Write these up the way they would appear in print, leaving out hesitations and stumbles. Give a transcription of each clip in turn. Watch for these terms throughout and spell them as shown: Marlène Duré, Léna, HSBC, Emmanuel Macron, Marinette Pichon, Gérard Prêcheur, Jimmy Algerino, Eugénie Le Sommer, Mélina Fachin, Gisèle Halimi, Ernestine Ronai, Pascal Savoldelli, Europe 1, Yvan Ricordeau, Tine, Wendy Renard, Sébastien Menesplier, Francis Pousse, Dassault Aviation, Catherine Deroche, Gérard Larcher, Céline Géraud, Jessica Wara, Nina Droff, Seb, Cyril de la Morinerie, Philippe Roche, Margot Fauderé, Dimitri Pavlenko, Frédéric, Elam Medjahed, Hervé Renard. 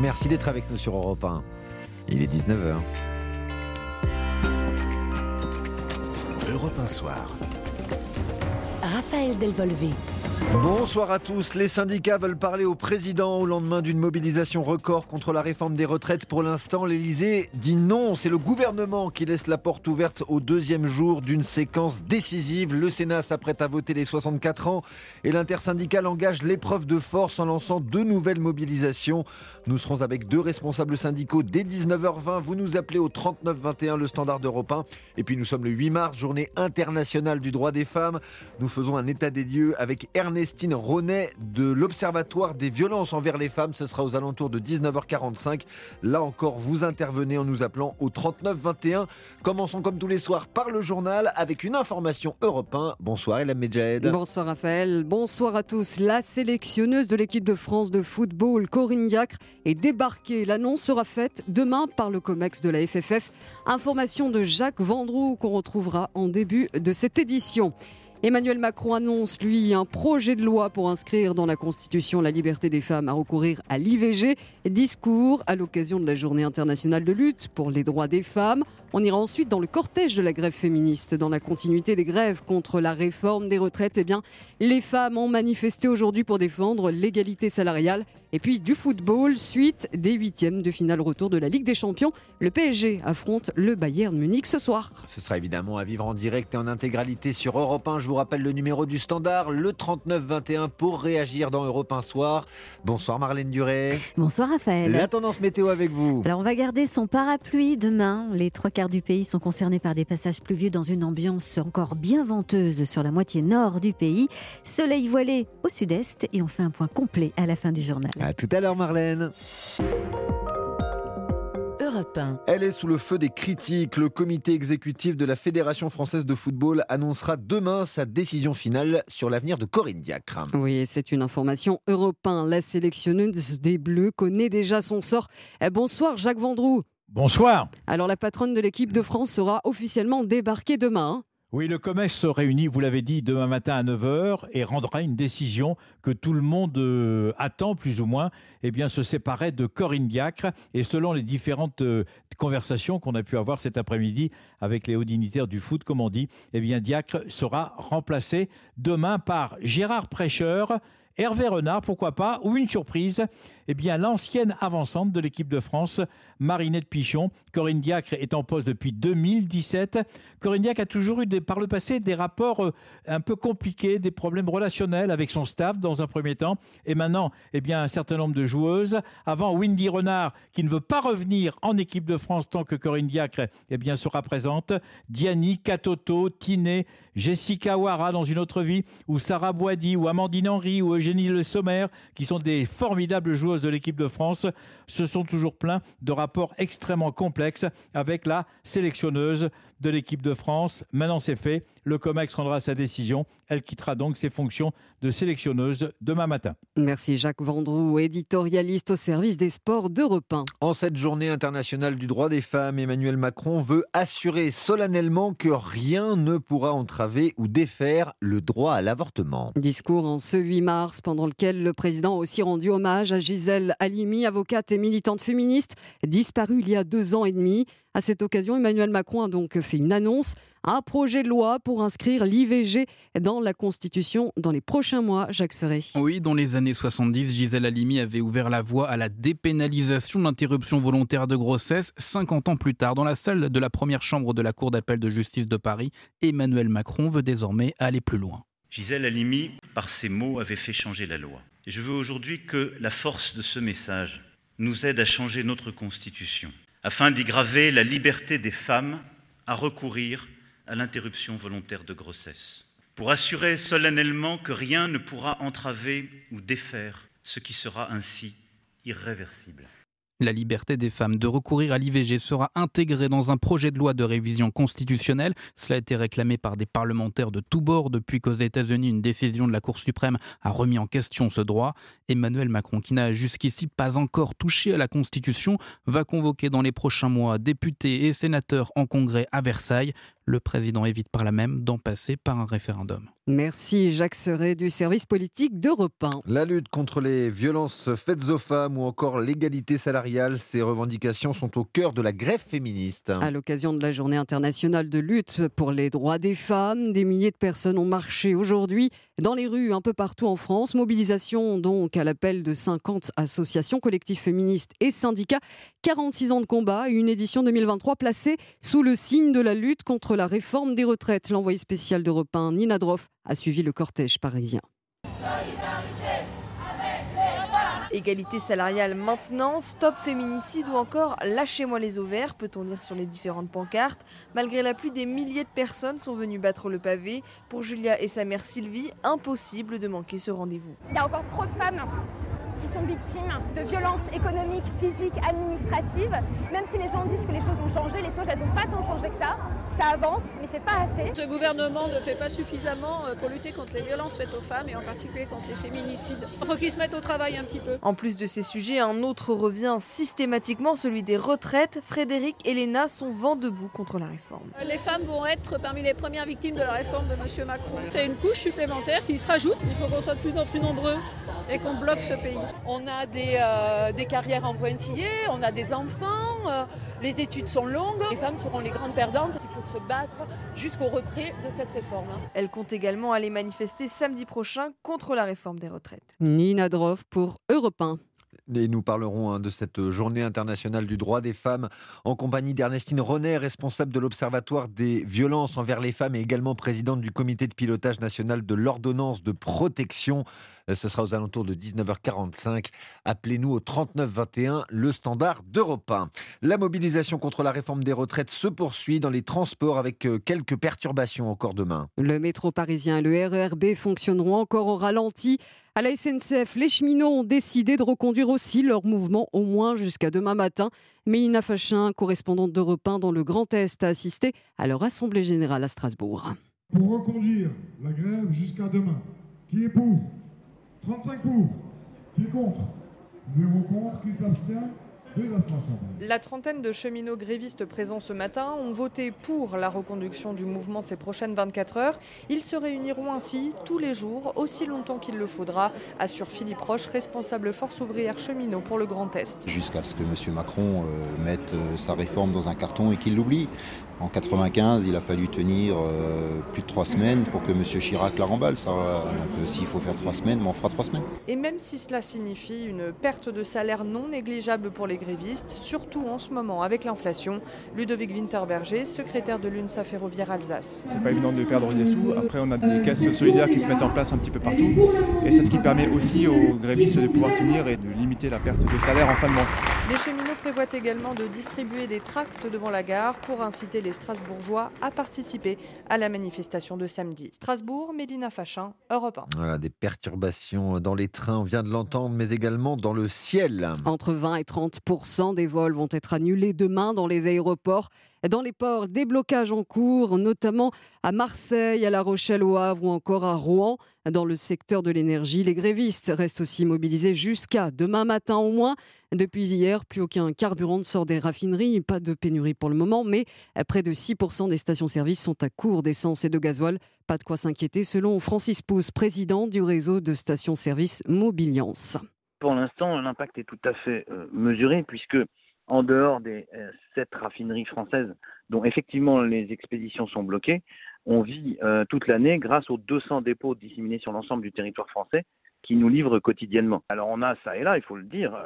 Merci d'être avec nous sur Europe 1. Il est 19h. Europe 1 Soir. Raphaël Delvolvé. Bonsoir à tous. Les syndicats veulent parler au président au lendemain d'une mobilisation record contre la réforme des retraites. Pour l'instant, l'Elysée dit non. C'est le gouvernement qui laisse la porte ouverte au deuxième jour d'une séquence décisive. Le Sénat s'apprête à voter les 64 ans et l'intersyndicale engage l'épreuve de force en lançant deux nouvelles mobilisations. Nous serons avec deux responsables syndicaux dès 19h20. Vous nous appelez au 3921, le standard d'Europe 1. Et puis nous sommes le 8 mars, journée internationale du droit des femmes. Nous faisons un état des lieux avec Ernestine Ronai de l'Observatoire des violences envers les femmes. Ce sera aux alentours de 19h45. Là encore, vous intervenez en nous appelant au 3921. Commençons comme tous les soirs par le journal avec une information Europe 1. Bonsoir Elam Medjahed. Bonsoir Raphaël. Bonsoir à tous. La sélectionneuse de l'équipe de France de football, Corinne Diacre, est débarquée. L'annonce sera faite demain par le Comex de la FFF. Information de Jacques Vendroux qu'on retrouvera en début de cette édition. Emmanuel Macron annonce, lui, un projet de loi pour inscrire dans la Constitution la liberté des femmes à recourir à l'IVG. Discours à l'occasion de la Journée internationale de lutte pour les droits des femmes. On ira ensuite dans le cortège de la grève féministe. Dans la continuité des grèves contre la réforme des retraites, eh bien, les femmes ont manifesté aujourd'hui pour défendre l'égalité salariale. Et puis du football, suite des 8e de finale retour de la Ligue des Champions. Le PSG affronte le Bayern Munich ce soir. Ce sera évidemment à vivre en direct et en intégralité sur Europe 1. Je vous rappelle le numéro du standard, le 3921 pour réagir dans Europe 1 Soir. Bonsoir Marlène Duré. Bonsoir Raphaël. La tendance météo avec vous. Alors on va garder son parapluie demain. Les 3/4 du pays sont concernés par des passages pluvieux dans une ambiance encore bien venteuse sur la moitié nord du pays. Soleil voilé au sud-est et on fait un point complet à la fin du journal. A tout à l'heure Marlène. Elle est sous le feu des critiques. Le comité exécutif de la Fédération française de football annoncera demain sa décision finale sur l'avenir de Corinne Diacre. Oui, c'est une information Europe 1. La sélectionneuse des Bleus connaît déjà son sort. Bonsoir Jacques Vendroux. Bonsoir. Alors la patronne de l'équipe de France sera officiellement débarquée demain. Oui, le Comex se réunit, vous l'avez dit, demain matin à 9h et rendra une décision que tout le monde attend plus ou moins, eh bien, se séparer de Corinne Diacre. Et selon les différentes conversations qu'on a pu avoir cet après-midi avec les hauts dignitaires du foot, comme on dit, eh bien, Diacre sera remplacé demain par Gérard Prêcheur, Hervé Renard, pourquoi pas, ou une surprise, eh bien, l'ancienne avançante de l'équipe de France, Marinette Pichon. Corinne Diacre est en poste depuis 2017. Corinne Diacre a toujours eu, par le passé, des rapports un peu compliqués, des problèmes relationnels avec son staff dans un premier temps. Et maintenant, eh bien, un certain nombre de joueuses. Avant, Wendy Renard, qui ne veut pas revenir en équipe de France tant que Corinne Diacre eh bien, sera présente. Diani, Katoto, Tine, Jessica Wara dans une autre vie, ou Sarah Boadi, ou Amandine Henry, ou Eugénie Le Sommer, qui sont des formidables joueuses de l'équipe de France, se sont toujours plaints de rapports extrêmement complexes avec la sélectionneuse de l'équipe de France. Maintenant, c'est fait. Le Comex rendra sa décision. Elle quittera donc ses fonctions de sélectionneuse demain matin. Merci Jacques Vendroux, éditorialiste au service des sports d'Europe 1. En cette journée internationale du droit des femmes, Emmanuel Macron veut assurer solennellement que rien ne pourra entraver ou défaire le droit à l'avortement. Discours en ce 8 mars, pendant lequel le président a aussi rendu hommage à Gisèle Halimi, avocate et militante féministe, disparue il y a 2 ans et demi. À cette occasion, Emmanuel Macron a donc fait une annonce, un projet de loi pour inscrire l'IVG dans la Constitution dans les prochains mois, Jacques Serret. Oui, dans les années 70, Gisèle Halimi avait ouvert la voie à la dépénalisation de l'interruption volontaire de grossesse. 50 ans plus tard, dans la salle de la première chambre de la Cour d'appel de justice de Paris, Emmanuel Macron veut désormais aller plus loin. Gisèle Halimi, par ses mots, avait fait changer la loi. Et je veux aujourd'hui que la force de ce message nous aide à changer notre Constitution, afin d'y graver la liberté des femmes à recourir à l'interruption volontaire de grossesse, pour assurer solennellement que rien ne pourra entraver ou défaire ce qui sera ainsi irréversible. La liberté des femmes de recourir à l'IVG sera intégrée dans un projet de loi de révision constitutionnelle. Cela a été réclamé par des parlementaires de tous bords depuis qu'aux États-Unis une décision de la Cour suprême a remis en question ce droit. Emmanuel Macron, qui n'a jusqu'ici pas encore touché à la Constitution, va convoquer dans les prochains mois députés et sénateurs en congrès à Versailles. Le président évite par là même d'en passer par un référendum. Merci Jacques Serret du service politique d'Europe 1. La lutte contre les violences faites aux femmes ou encore l'égalité salariale, ces revendications sont au cœur de la grève féministe. À l'occasion de la journée internationale de lutte pour les droits des femmes, des milliers de personnes ont marché aujourd'hui dans les rues un peu partout en France. Mobilisation donc à l'appel de 50 associations, collectifs féministes et syndicats. 46 ans de combat, une édition 2023 placée sous le signe de la lutte contre la réforme des retraites. L'envoyée spéciale d'Europe 1, Nina Droff, a suivi le cortège parisien. Solidarité avec les femmes. Égalité salariale maintenant, stop féminicide ou encore lâchez-moi les ovaires, peut-on lire sur les différentes pancartes. Malgré la pluie, des milliers de personnes sont venues battre le pavé. Pour Julia et sa mère Sylvie, impossible de manquer ce rendez-vous. Il y a encore trop de femmes qui sont victimes de violences économiques, physiques, administratives. Même si les gens disent que les choses ont changé, les choses elles n'ont pas tant changé que ça. Ça avance, mais c'est pas assez. Ce gouvernement ne fait pas suffisamment pour lutter contre les violences faites aux femmes et en particulier contre les féminicides. Il faut qu'ils se mettent au travail un petit peu. En plus de ces sujets, un autre revient systématiquement, celui des retraites. Frédéric et Léna sont vent debout contre la réforme. Les femmes vont être parmi les premières victimes de la réforme de M. Macron. C'est une couche supplémentaire qui se rajoute. Il faut qu'on soit de plus en plus nombreux et qu'on bloque ce pays. On a des carrières en pointillés, on a des enfants, les études sont longues. Les femmes seront les grandes perdantes. Il faut se battre jusqu'au retrait de cette réforme. Elle compte également aller manifester samedi prochain contre la réforme des retraites. Nina Droff pour Europe 1. Et nous parlerons de cette journée internationale du droit des femmes en compagnie d'Ernestine Ronai, responsable de l'Observatoire des violences envers les femmes et également présidente du comité de pilotage national de l'ordonnance de protection. Ce sera aux alentours de 19h45. Appelez-nous au 3921, le standard d'Europe 1. La mobilisation contre la réforme des retraites se poursuit dans les transports avec quelques perturbations encore demain. Le métro parisien et le RERB fonctionneront encore au ralenti. À la SNCF, les cheminots ont décidé de reconduire aussi leur mouvement au moins jusqu'à demain matin. Mais Mélina Fachin, correspondante d'Europe 1 dans le Grand Est, a assisté à leur assemblée générale à Strasbourg. Pour reconduire la grève jusqu'à demain, qui est pour ? 35 pour. Qui est contre ? 0 contre. Qui s'abstient ? La trentaine de cheminots grévistes présents ce matin ont voté pour la reconduction du mouvement ces prochaines 24 heures. Ils se réuniront ainsi tous les jours, aussi longtemps qu'il le faudra, assure Philippe Roche, responsable force ouvrière cheminot pour le Grand Est. Jusqu'à ce que M. Macron mette sa réforme dans un carton et qu'il l'oublie. En 1995, il a fallu tenir plus de 3 semaines pour que M. Chirac la remballe. Ça, donc s'il faut faire 3 semaines, on fera 3 semaines. Et même si cela signifie une perte de salaire non négligeable pour les grévistes, surtout en ce moment avec l'inflation, Ludovic Winterberger, secrétaire de l'UNSA Ferroviaire Alsace. C'est pas évident de perdre des sous. Après, on a des caisses solidaires qui se mettent en place un petit peu partout. Et c'est ce qui permet aussi aux grévistes de pouvoir tenir et de limiter la perte de salaire en fin de mois. Les cheminots prévoient également de distribuer des tracts devant la gare pour inciter les Strasbourgeois à participer à la manifestation de samedi. Strasbourg, Mélina Fachin, Europe 1. Voilà, des perturbations dans les trains, on vient de l'entendre, mais également dans le ciel. Entre 20 et 30% des vols vont être annulés demain dans les aéroports. Dans les ports, des blocages en cours, notamment à Marseille, à La Rochelle, au Havre ou encore à Rouen. Dans le secteur de l'énergie, les grévistes restent aussi mobilisés jusqu'à demain matin au moins. Depuis hier, plus aucun carburant ne sort des raffineries, pas de pénurie pour le moment, mais près de 6% des stations-service sont à court d'essence et de gasoil. Pas de quoi s'inquiéter selon Francis Pousse, président du réseau de stations-service Mobiliance. Pour l'instant, l'impact est tout à fait mesuré puisque en dehors des 7 raffineries françaises dont effectivement les expéditions sont bloquées, on vit toute l'année grâce aux 200 dépôts disséminés sur l'ensemble du territoire français qui nous livrent quotidiennement. Alors on a ça et là, il faut le dire,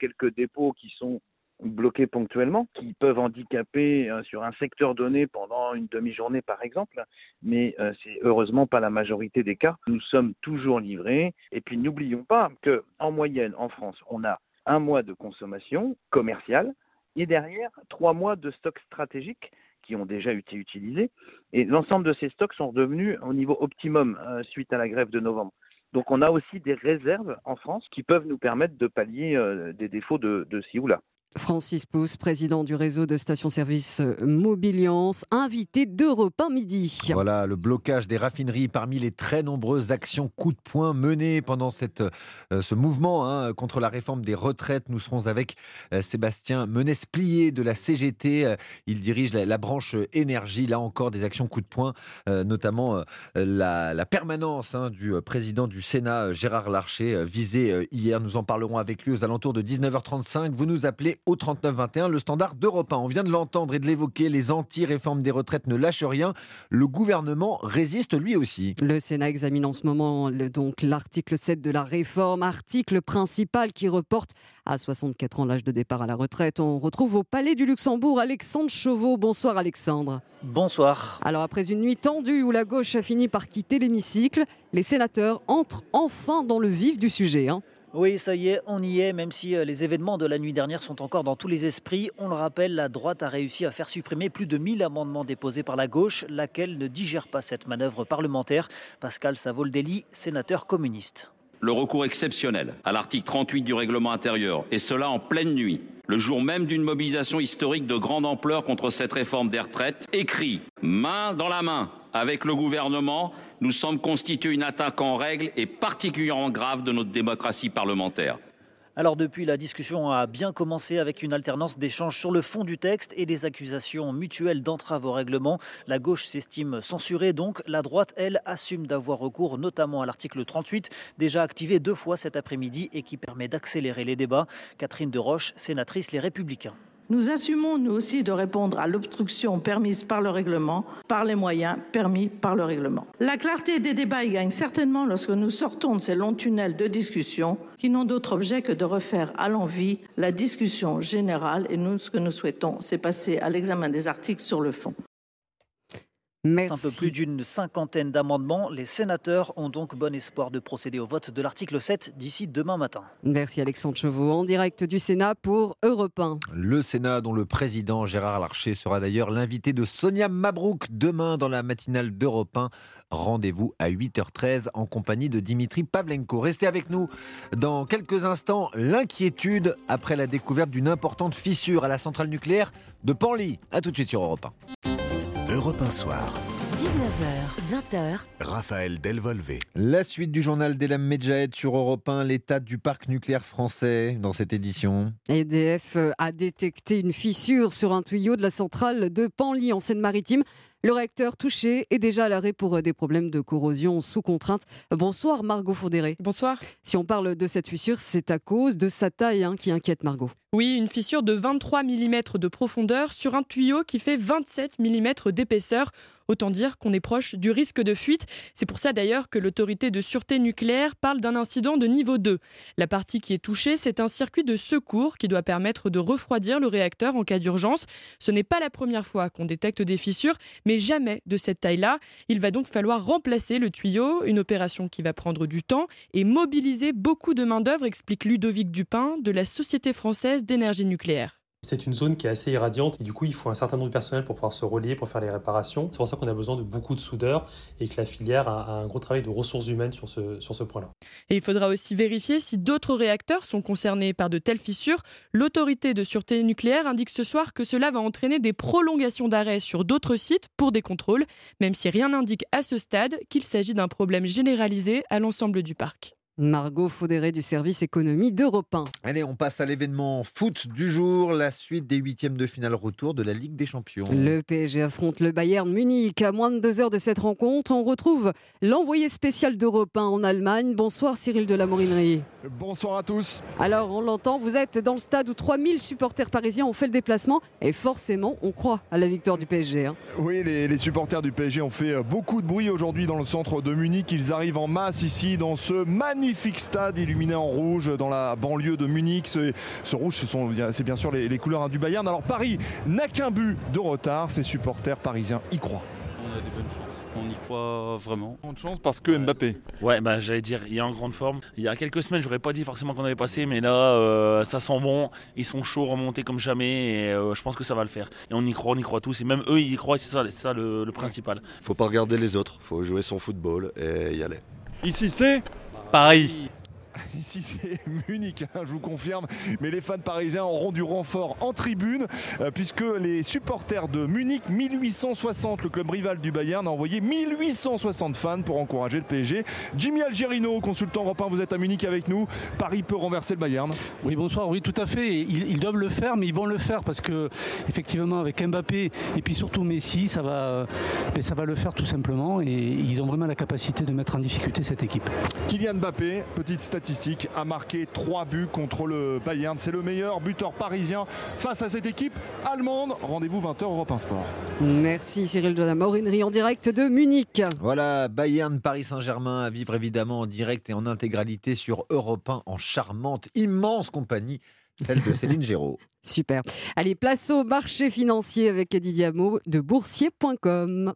quelques dépôts qui sont bloqués ponctuellement, qui peuvent handicaper sur un secteur donné pendant une demi-journée par exemple, mais c'est heureusement pas la majorité des cas. Nous sommes toujours livrés et puis n'oublions pas qu'en moyenne en France, on a 1 mois de consommation commerciale et derrière 3 mois de stocks stratégiques qui ont déjà été utilisés. Et l'ensemble de ces stocks sont redevenus au niveau optimum suite à la grève de novembre. Donc on a aussi des réserves en France qui peuvent nous permettre de pallier des défauts de ci ou là. Francis Pousse, président du réseau de stations-service Mobiliance, invité d'Europe 1 Midi. Voilà, le blocage des raffineries parmi les très nombreuses actions coup de poing menées pendant ce mouvement contre la réforme des retraites. Nous serons avec Sébastien Menesplier de la CGT. Il dirige la branche énergie. Là encore, des actions coup de poing, notamment la permanence du président du Sénat, Gérard Larcher, visée hier. Nous en parlerons avec lui aux alentours de 19h35. Vous nous appelez au 3921, le standard d'Europe 1. On vient de l'entendre et de l'évoquer, les anti-réformes des retraites ne lâchent rien. Le gouvernement résiste lui aussi. Le Sénat examine en ce moment donc l'article 7 de la réforme, article principal qui reporte à 64 ans l'âge de départ à la retraite. On retrouve au Palais du Luxembourg Alexandre Chauveau. Bonsoir Alexandre. Bonsoir. Alors après une nuit tendue où la gauche a fini par quitter l'hémicycle, les sénateurs entrent enfin dans le vif du sujet. Oui, ça y est, on y est, même si les événements de la nuit dernière sont encore dans tous les esprits. On le rappelle, la droite a réussi à faire supprimer plus de 1000 amendements déposés par la gauche, laquelle ne digère pas cette manœuvre parlementaire. Pascal Savoldelli, sénateur communiste. Le recours exceptionnel à l'article 38 du règlement intérieur, et cela en pleine nuit, le jour même d'une mobilisation historique de grande ampleur contre cette réforme des retraites, écrit main dans la main avec le gouvernement, nous semble constituer une attaque en règle et particulièrement grave de notre démocratie parlementaire. Alors depuis, la discussion a bien commencé avec une alternance d'échanges sur le fond du texte et des accusations mutuelles d'entrave au règlement. La gauche s'estime censurée, donc la droite, elle, assume d'avoir recours notamment à l'article 38, déjà activé 2 fois cet après-midi et qui permet d'accélérer les débats. Catherine Deroche, sénatrice Les Républicains. Nous assumons, nous aussi, de répondre à l'obstruction permise par le règlement, par les moyens permis par le règlement. La clarté des débats y gagne certainement lorsque nous sortons de ces longs tunnels de discussion qui n'ont d'autre objet que de refaire à l'envi la discussion générale. Et nous, ce que nous souhaitons, c'est passer à l'examen des articles sur le fond. Merci. Un peu plus d'une 50aine d'amendements. Les sénateurs ont donc bon espoir de procéder au vote de l'article 7 d'ici demain matin. Merci Alexandre Chauveau, en direct du Sénat pour Europe 1. Le Sénat dont le président Gérard Larcher sera d'ailleurs l'invité de Sonia Mabrouk demain dans la matinale d'Europe 1. Rendez-vous à 8h13 en compagnie de Dimitri Pavlenko. Restez avec nous dans quelques instants. L'inquiétude après la découverte d'une importante fissure à la centrale nucléaire de Penly. A tout de suite sur Europe 1. Europe 1 Soir. 19h, 20h. Raphaël Delvolvé. La suite du journal d'Elam Medjahed sur Europe 1, l'état du parc nucléaire français dans cette édition. EDF a détecté une fissure sur un tuyau de la centrale de Penly en Seine-Maritime. Le réacteur touché est déjà à l'arrêt pour des problèmes de corrosion sous contrainte. Bonsoir Margot Fauderé. Bonsoir. Si on parle de cette fissure, c'est à cause de sa taille qui inquiète Margot. Oui, une fissure de 23 mm de profondeur sur un tuyau qui fait 27 mm d'épaisseur. Autant dire qu'on est proche du risque de fuite. C'est pour ça d'ailleurs que l'autorité de sûreté nucléaire parle d'un incident de niveau 2. La partie qui est touchée, c'est un circuit de secours qui doit permettre de refroidir le réacteur en cas d'urgence. Ce n'est pas la première fois qu'on détecte des fissures, mais jamais de cette taille-là. Il va donc falloir remplacer le tuyau, une opération qui va prendre du temps et mobiliser beaucoup de main-d'œuvre, explique Ludovic Dupin de la Société française d'énergie nucléaire. C'est une zone qui est assez irradiante et du coup il faut un certain nombre de personnel pour pouvoir se relayer, pour faire les réparations. C'est pour ça qu'on a besoin de beaucoup de soudeurs et que la filière a un gros travail de ressources humaines sur ce point-là. Et il faudra aussi vérifier si d'autres réacteurs sont concernés par de telles fissures. L'autorité de sûreté nucléaire indique ce soir que cela va entraîner des prolongations d'arrêt sur d'autres sites pour des contrôles, même si rien n'indique à ce stade qu'il s'agit d'un problème généralisé à l'ensemble du parc. Margot Fauderé du service économie d'Europe 1. Allez, on passe à l'événement foot du jour, la suite des 8e de finale retour de la Ligue des Champions. Le PSG affronte le Bayern Munich. À moins de 2 heures de cette rencontre, on retrouve l'envoyé spécial d'Europe 1 en Allemagne. Bonsoir Cyril de la Morinerie. Bonsoir à tous. Alors, on l'entend, vous êtes dans le stade où 3000 supporters parisiens ont fait le déplacement et forcément, on croit à la victoire du PSG. Oui, les supporters du PSG ont fait beaucoup de bruit aujourd'hui dans le centre de Munich. Ils arrivent en masse ici dans ce magnifique stade illuminé en rouge dans la banlieue de Munich. Ce rouge, c'est bien sûr les couleurs du Bayern. Alors Paris n'a qu'un but de retard. Ses supporters parisiens y croient. On a des bonnes chances. On y croit vraiment. Bonne chance parce que Mbappé. Ouais, j'allais dire, il est en grande forme. Il y a quelques semaines, j'aurais pas dit forcément qu'on allait passer, mais là, ça sent bon. Ils sont chauds, remontés comme jamais, et je pense que ça va le faire. Et on y croit tous, et même eux, ils y croient, c'est ça le principal. Faut pas regarder les autres, faut jouer son football et y aller. Ici, c'est Paris. Ici c'est Munich, hein, je vous confirme, mais les fans parisiens auront du renfort en tribune puisque les supporters de Munich, 1860, le club rival du Bayern, a envoyé 1860 fans pour encourager le PSG. Jimmy Algerino, consultant Europe 1, vous êtes à Munich avec nous. Paris peut renverser le Bayern? Oui, bonsoir. Oui, tout à fait. Ils doivent le faire, mais ils vont le faire parce que effectivement avec Mbappé et puis surtout Messi, ça va le faire tout simplement, et ils ont vraiment la capacité de mettre en difficulté cette équipe. Kylian Mbappé, petite statistique, a marqué 3 buts contre le Bayern. C'est le meilleur buteur parisien face à cette équipe allemande. Rendez-vous 20h Europe 1 Sport. Merci Cyril de la Morinerie en direct de Munich. Voilà, Bayern Paris Saint-Germain à vivre évidemment en direct et en intégralité sur Europe 1 en charmante, immense compagnie, celle de Céline Géraud. Super. Allez, place au marché financier avec Didier Hamot de boursier.com.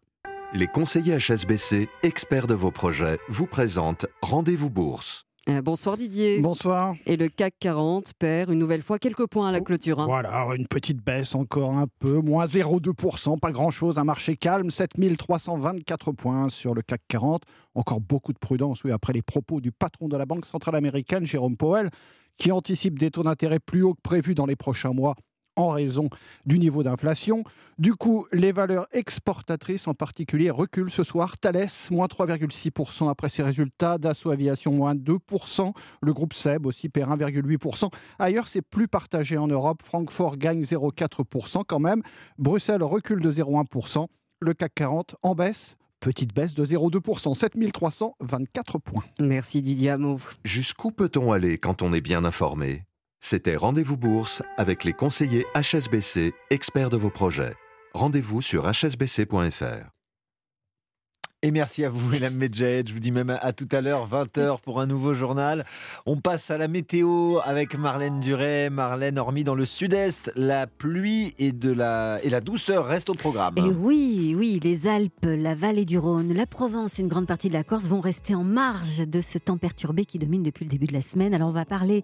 Les conseillers HSBC, experts de vos projets, vous présentent Rendez-vous Bourse. Bonsoir Didier. Bonsoir. Et le CAC 40 perd une nouvelle fois quelques points à la clôture. Hein. Voilà, une petite baisse encore un peu, moins 0,2%, pas grand-chose, un marché calme, 7324 points sur le CAC 40. Encore beaucoup de prudence, oui, après les propos du patron de la Banque centrale américaine, Jérôme Powell, qui anticipe des taux d'intérêt plus hauts que prévus dans les prochains mois en raison du niveau d'inflation. Du coup, les valeurs exportatrices en particulier reculent ce soir. Thales, moins 3,6% après ses résultats. Dassault Aviation, moins 2%. Le groupe SEB aussi perd 1,8%. Ailleurs, c'est plus partagé en Europe. Francfort gagne 0,4% quand même. Bruxelles recule de 0,1%. Le CAC 40 en baisse. Petite baisse de 0,2%, 7324 points. Merci Didier Hamot. Jusqu'où peut-on aller quand on est bien informé ? C'était Rendez-vous Bourse avec les conseillers HSBC, experts de vos projets. Rendez-vous sur hsbc.fr. Et merci à vous, Elam Medjahed. Je vous dis même à tout à l'heure, 20h pour un nouveau journal. On passe à la météo avec Marlène Duré. Marlène, hormis dans le sud-est, la pluie et la douceur restent au programme. Et oui, les Alpes, la vallée du Rhône, la Provence et une grande partie de la Corse vont rester en marge de ce temps perturbé qui domine depuis le début de la semaine. Alors on va parler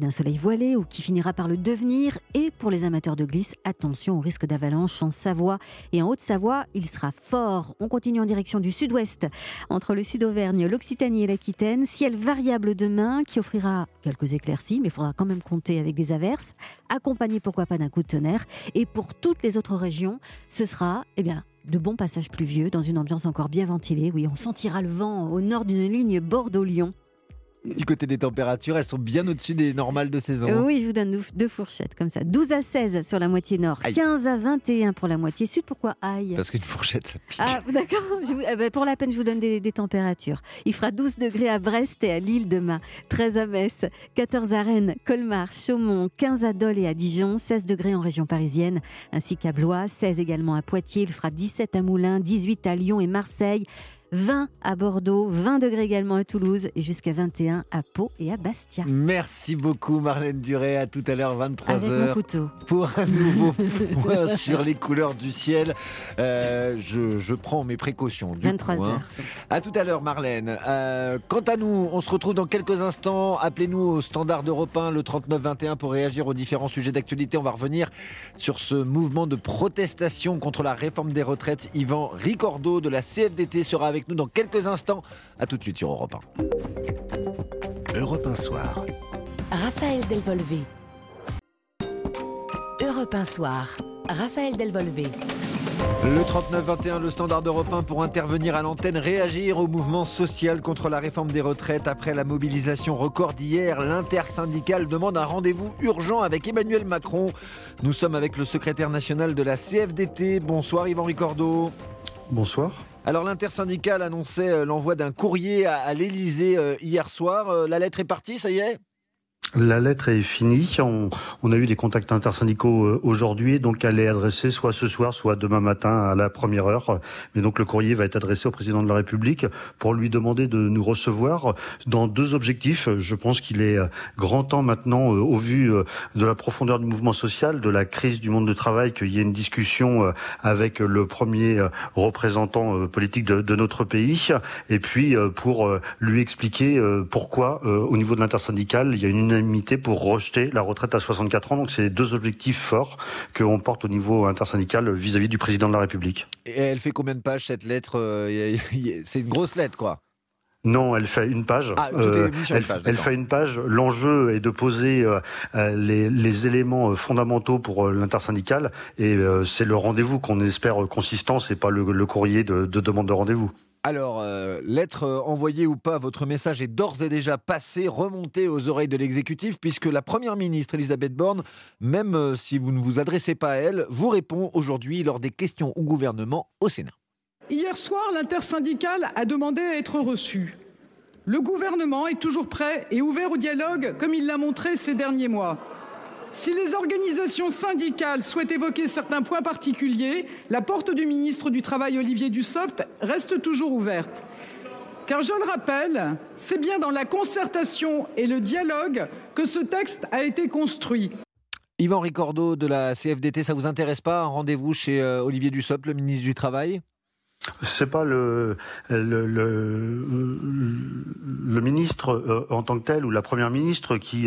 d'un soleil voilé ou qui finira par le devenir. Et pour les amateurs de glisse, attention au risque d'avalanche en Savoie et en Haute-Savoie, il sera fort. On continue en direct du sud-ouest, entre le sud-Auvergne, l'Occitanie et l'Aquitaine. Ciel variable demain qui offrira quelques éclaircies, mais il faudra quand même compter avec des averses, accompagnées pourquoi pas d'un coup de tonnerre. Et pour toutes les autres régions, ce sera de bons passages pluvieux dans une ambiance encore bien ventilée. Oui, on sentira le vent au nord d'une ligne Bordeaux-Lyon. Du côté des températures, elles sont bien au-dessus des normales de saison. Oui, je vous donne deux fourchettes comme ça. 12 à 16 sur la moitié nord, aïe. 15 à 21 pour la moitié sud. Pourquoi aïe ? Parce qu'une fourchette, ça pique. Ah, d'accord. Pour la peine, je vous donne des températures. Il fera 12 degrés à Brest et à Lille demain, 13 à Metz, 14 à Rennes, Colmar, Chaumont, 15 à Dole et à Dijon, 16 degrés en région parisienne, ainsi qu'à Blois, 16 également à Poitiers. Il fera 17 à Moulins, 18 à Lyon et Marseille, 20 à Bordeaux, 20 degrés également à Toulouse et jusqu'à 21 à Pau et à Bastia. Merci beaucoup Marlène Duré, à tout à l'heure 23h pour un nouveau point sur les couleurs du ciel. Je prends mes précautions du 23h. Hein. À tout à l'heure Marlène. Quant à nous, on se retrouve dans quelques instants. Appelez-nous au standard d'Europe 1, le 3921, pour réagir aux différents sujets d'actualité. On va revenir sur ce mouvement de protestation contre la réforme des retraites. Yvan Ricordeau de la CFDT sera avec nous dans quelques instants. À tout de suite sur Europe 1. Europe 1 Soir. Raphaël Delvolvé. Europe 1 Soir. Raphaël Delvolvé. Le 39-21, le standard d'Europe 1 pour intervenir à l'antenne, réagir au mouvement social contre la réforme des retraites. Après la mobilisation record d'hier, l'intersyndicale demande un rendez-vous urgent avec Emmanuel Macron. Nous sommes avec le secrétaire national de la CFDT. Bonsoir Yvan Ricordeau. Bonsoir. Alors l'intersyndicale annonçait l'envoi d'un courrier à l'Élysée hier soir. La lettre est partie, ça y est ? La lettre est finie. On a eu des contacts intersyndicaux aujourd'hui, donc elle est adressée soit ce soir, soit demain matin à la première heure. Mais donc le courrier va être adressé au président de la République pour lui demander de nous recevoir dans deux objectifs. Je pense qu'il est grand temps maintenant, au vu de la profondeur du mouvement social, de la crise du monde du travail, qu'il y ait une discussion avec le premier représentant politique de notre pays. Et puis pour lui expliquer pourquoi, au niveau de l'intersyndicale, il y a une unanimité pour rejeter la retraite à 64 ans. Donc c'est deux objectifs forts qu'on porte au niveau intersyndical vis-à-vis du président de la République. Et elle fait combien de pages cette lettre ? C'est une grosse lettre quoi. Non, elle fait une page. Ah, elle fait une page. L'enjeu est de poser les éléments fondamentaux pour l'intersyndicale, et c'est le rendez-vous qu'on espère consistant, c'est pas le courrier de demande de rendez-vous. Alors, lettre envoyée ou pas, votre message est d'ores et déjà passé, remonté aux oreilles de l'exécutif, puisque la Première ministre, Elisabeth Borne, même si vous ne vous adressez pas à elle, vous répond aujourd'hui lors des questions au gouvernement au Sénat. Hier soir, l'intersyndicale a demandé à être reçue. Le gouvernement est toujours prêt et ouvert au dialogue, comme il l'a montré ces derniers mois. Si les organisations syndicales souhaitent évoquer certains points particuliers, la porte du ministre du Travail, Olivier Dussopt, reste toujours ouverte. Car je le rappelle, c'est bien dans la concertation et le dialogue que ce texte a été construit. Yvan Ricordeau de la CFDT, ça ne vous intéresse pas, un rendez-vous chez Olivier Dussopt, le ministre du Travail ? C'est pas le ministre en tant que tel ou la première ministre qui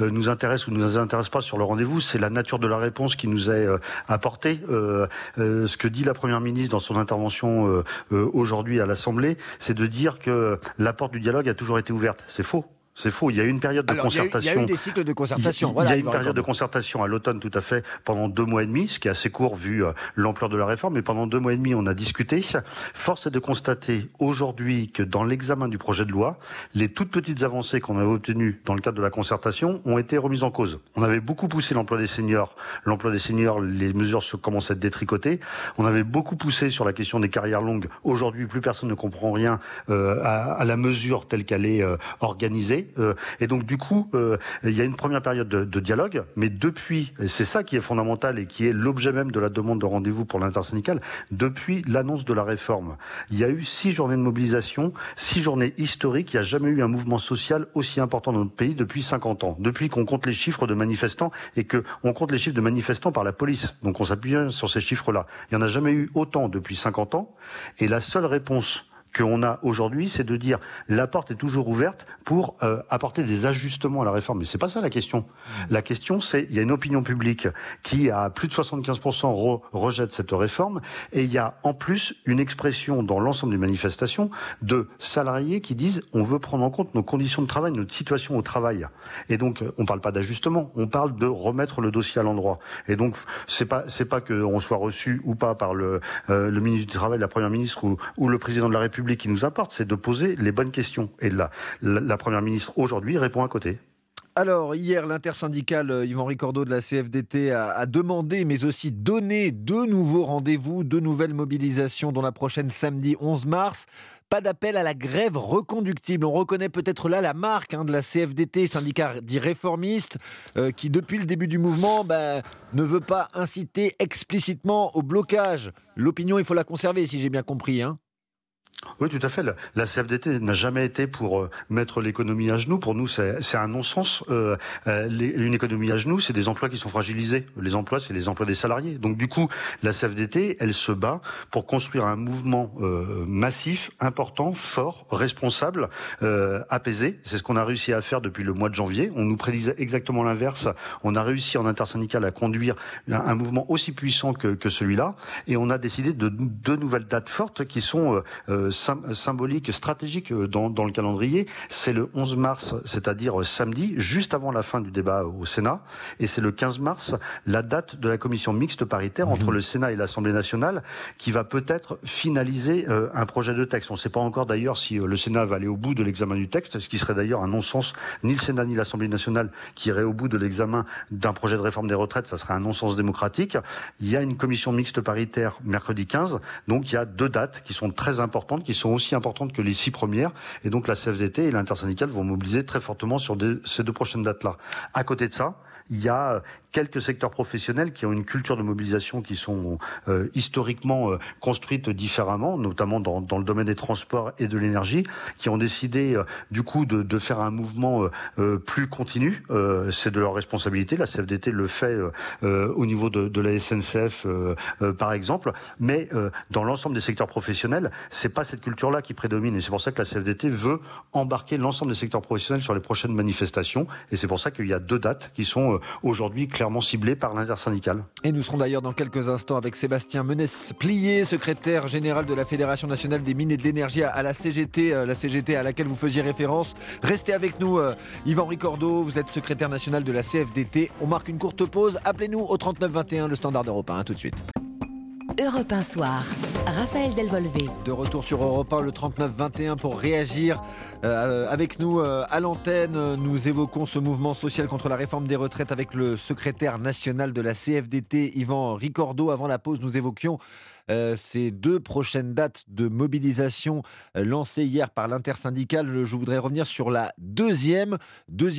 nous intéresse ou nous intéresse pas sur le rendez-vous, c'est la nature de la réponse qui nous est apportée. Ce que dit la première ministre dans son intervention aujourd'hui à l'Assemblée, c'est de dire que la porte du dialogue a toujours été ouverte. C'est faux. C'est faux, il y a eu une période de concertation. Il y a eu des cycles de concertation. Il y a eu une période de concertation à l'automne, tout à fait, pendant 2 mois et demi, ce qui est assez court vu l'ampleur de la réforme, mais pendant 2 mois et demi, on a discuté. Force est de constater aujourd'hui que dans l'examen du projet de loi, les toutes petites avancées qu'on avait obtenues dans le cadre de la concertation ont été remises en cause. On avait beaucoup poussé l'emploi des seniors, les mesures commencent à être détricotées. On avait beaucoup poussé sur la question des carrières longues. Aujourd'hui, plus personne ne comprend rien à la mesure telle qu'elle est organisée. Et donc du coup, il y a une première période de dialogue, mais depuis, et c'est ça qui est fondamental et qui est l'objet même de la demande de rendez-vous pour l'intersyndicale, depuis l'annonce de la réforme, il y a eu 6 journées de mobilisation, 6 journées historiques, il n'y a jamais eu un mouvement social aussi important dans notre pays depuis 50 ans, depuis qu'on compte les chiffres de manifestants et qu'on compte les chiffres de manifestants par la police, donc on s'appuie sur ces chiffres-là. Il n'y en a jamais eu autant depuis 50 ans, et la seule réponse qu'on a aujourd'hui, c'est de dire la porte est toujours ouverte pour apporter des ajustements à la réforme. Mais c'est pas ça la question. La question, c'est il y a une opinion publique qui à plus de 75% rejette cette réforme, et il y a en plus une expression dans l'ensemble des manifestations de salariés qui disent on veut prendre en compte nos conditions de travail, notre situation au travail. Et donc on parle pas d'ajustement, on parle de remettre le dossier à l'endroit. Et donc c'est pas que on soit reçu ou pas par le ministre du Travail, la Première ministre ou le président de la République qui nous importe, c'est de poser les bonnes questions. Et la Première ministre, aujourd'hui, répond à côté. Alors, hier, l'intersyndicale Yvan Ricordeau de la CFDT a demandé, mais aussi donné 2 nouveaux rendez-vous, 2 nouvelles mobilisations, dont la prochaine samedi 11 mars. Pas d'appel à la grève reconductible. On reconnaît peut-être là la marque de la CFDT, syndicat dit réformiste, qui, depuis le début du mouvement, ne veut pas inciter explicitement au blocage. L'opinion, il faut la conserver, si j'ai bien compris, Oui, tout à fait. La CFDT n'a jamais été pour mettre l'économie à genoux. Pour nous, c'est un non-sens. Une économie à genoux, c'est des emplois qui sont fragilisés. Les emplois, c'est les emplois des salariés. Donc du coup, la CFDT, elle se bat pour construire un mouvement massif, important, fort, responsable, apaisé. C'est ce qu'on a réussi à faire depuis le mois de janvier. On nous prédisait exactement l'inverse. On a réussi en intersyndical à conduire un mouvement aussi puissant que celui-là. Et on a décidé de 2 nouvelles dates fortes qui sont symbolique, stratégique dans le calendrier. C'est le 11 mars, c'est-à-dire samedi, juste avant la fin du débat au Sénat. Et c'est le 15 mars, la date de la commission mixte paritaire entre le Sénat et l'Assemblée nationale qui va peut-être finaliser un projet de texte. On ne sait pas encore d'ailleurs si le Sénat va aller au bout de l'examen du texte, ce qui serait d'ailleurs un non-sens. Ni le Sénat ni l'Assemblée nationale qui irait au bout de l'examen d'un projet de réforme des retraites, ça serait un non-sens démocratique. Il y a une commission mixte paritaire mercredi 15, donc il y a 2 dates qui sont très importantes, qui sont aussi importantes que les 6 premières, et donc la CFDT et l'intersyndicale vont mobiliser très fortement sur ces 2 prochaines dates-là. À côté de ça, il y a quelques secteurs professionnels qui ont une culture de mobilisation qui sont historiquement construites différemment, notamment dans le domaine des transports et de l'énergie, qui ont décidé du coup de faire un mouvement plus continu. C'est de leur responsabilité. La CFDT le fait au niveau de la SNCF, par exemple. Mais dans l'ensemble des secteurs professionnels, c'est pas cette culture-là qui prédomine. Et c'est pour ça que la CFDT veut embarquer l'ensemble des secteurs professionnels sur les prochaines manifestations. Et c'est pour ça qu'il y a 2 dates qui sont aujourd'hui clairement ciblées par l'intersyndicale. Et nous serons d'ailleurs dans quelques instants avec Sébastien Menesplier, secrétaire général de la Fédération nationale des mines et de l'énergie à la CGT, la CGT à laquelle vous faisiez référence. Restez avec nous, Yvan Ricordeau, vous êtes secrétaire national de la CFDT. On marque une courte pause. Appelez-nous au 39 21, le standard d'Europe 1. À tout de suite. Europe 1 Soir, Raphaël Delvolvé. De retour sur Europe 1, le 39-21, pour réagir avec nous à l'antenne. Nous évoquons ce mouvement social contre la réforme des retraites avec le secrétaire national de la CFDT, Yvan Ricordeau. Avant la pause, nous évoquions ces 2 prochaines dates de mobilisation lancées hier par l'intersyndicale. Je voudrais revenir sur la deuxième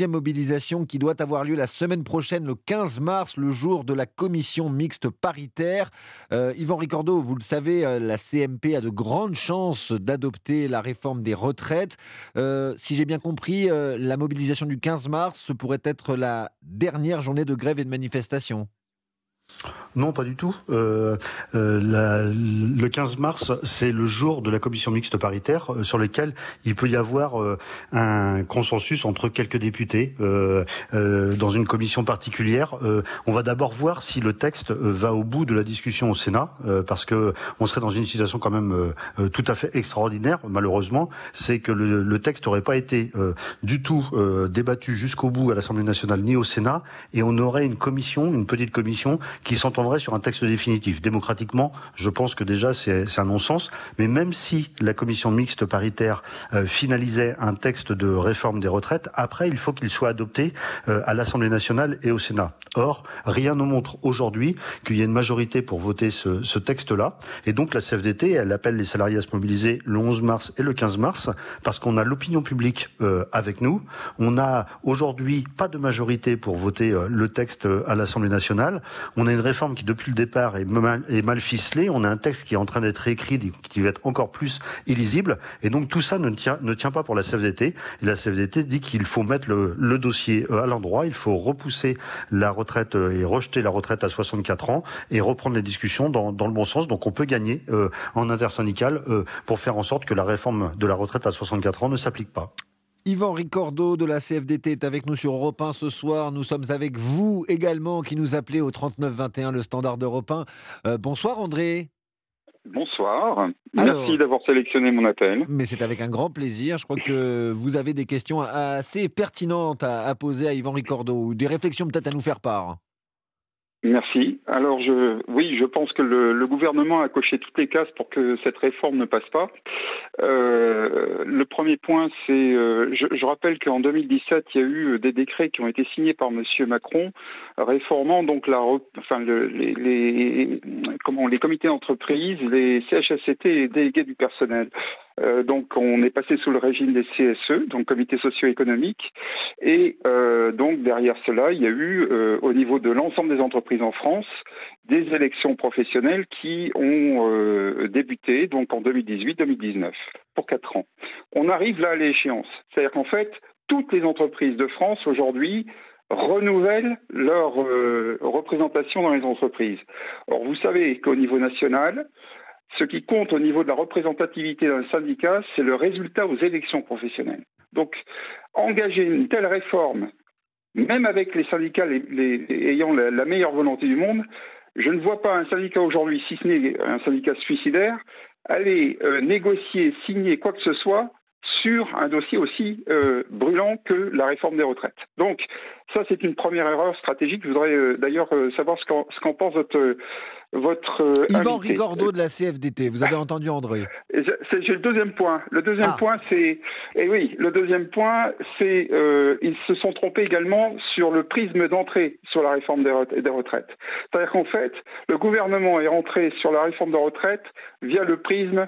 mobilisation qui doit avoir lieu la semaine prochaine, le 15 mars, le jour de la commission mixte paritaire. Yvan Ricordeau, vous le savez, la CMP a de grandes chances d'adopter la réforme des retraites. Si j'ai bien compris, la mobilisation du 15 mars pourrait être la dernière journée de grève et de manifestation. Non, pas du tout. Le 15 mars, c'est le jour de la commission mixte paritaire sur lequel il peut y avoir un consensus entre quelques députés dans une commission particulière. On va d'abord voir si le texte va au bout de la discussion au Sénat, parce que on serait dans une situation quand même tout à fait extraordinaire, malheureusement, c'est que le texte n'aurait pas été du tout débattu jusqu'au bout à l'Assemblée nationale ni au Sénat, et on aurait une petite commission qui s'entendrait sur un texte définitif. Démocratiquement, je pense que déjà c'est un non-sens, mais même si la commission mixte paritaire finalisait un texte de réforme des retraites, après il faut qu'il soit adopté à l'Assemblée nationale et au Sénat. Or, rien ne montre aujourd'hui qu'il y ait une majorité pour voter ce texte-là, et donc la CFDT, elle appelle les salariés à se mobiliser le 11 mars et le 15 mars, parce qu'on a l'opinion publique avec nous, on a aujourd'hui pas de majorité pour voter le texte à l'Assemblée nationale, on a une réforme qui, depuis le départ, est mal ficelée. On a un texte qui est en train d'être écrit, qui va être encore plus illisible. Et donc, tout ça ne tient pas pour la CFDT. Et la CFDT dit qu'il faut mettre le dossier à l'endroit. Il faut repousser la retraite et rejeter la retraite à 64 ans et reprendre les discussions dans le bon sens. Donc, on peut gagner en intersyndical pour faire en sorte que la réforme de la retraite à 64 ans ne s'applique pas. Yvan Ricordeau de la CFDT est avec nous sur Europe 1 ce soir. Nous sommes avec vous également qui nous appelez au 39 21, le standard d'Europe 1. Bonsoir André. Bonsoir. Alors, merci d'avoir sélectionné mon appel. Mais c'est avec un grand plaisir. Je crois que vous avez des questions assez pertinentes à poser à Yvan Ricordeau, ou des réflexions peut-être à nous faire part. Merci. Alors, je pense que le gouvernement a coché toutes les cases pour que cette réforme ne passe pas. Le premier point, c'est... je rappelle qu'en 2017, il y a eu des décrets qui ont été signés par M. Macron réformant donc les comités d'entreprise, les CHSCT et les délégués du personnel. Donc, on est passé sous le régime des CSE, donc comité socio-économique, et donc derrière cela, il y a eu, au niveau de l'ensemble des entreprises en France, des élections professionnelles qui ont débuté donc en 2018-2019, pour 4 ans. On arrive là à l'échéance, c'est-à-dire qu'en fait, toutes les entreprises de France aujourd'hui renouvellent leur représentation dans les entreprises. Or, vous savez qu'au niveau national, ce qui compte au niveau de la représentativité d'un syndicat, c'est le résultat aux élections professionnelles. Donc, engager une telle réforme, même avec les syndicats ayant la meilleure volonté du monde, je ne vois pas un syndicat aujourd'hui, si ce n'est un syndicat suicidaire, aller négocier, signer quoi que ce soit sur un dossier aussi brûlant que la réforme des retraites. Donc, ça, c'est une première erreur stratégique. Je voudrais d'ailleurs savoir ce qu'en pense votre Yvan invité. Ricordeau de la CFDT. Vous avez entendu André. J'ai le deuxième point. Le deuxième point, c'est... ils se sont trompés également sur le prisme d'entrée sur la réforme des retraites. C'est-à-dire qu'en fait, le gouvernement est rentré sur la réforme des retraites via le prisme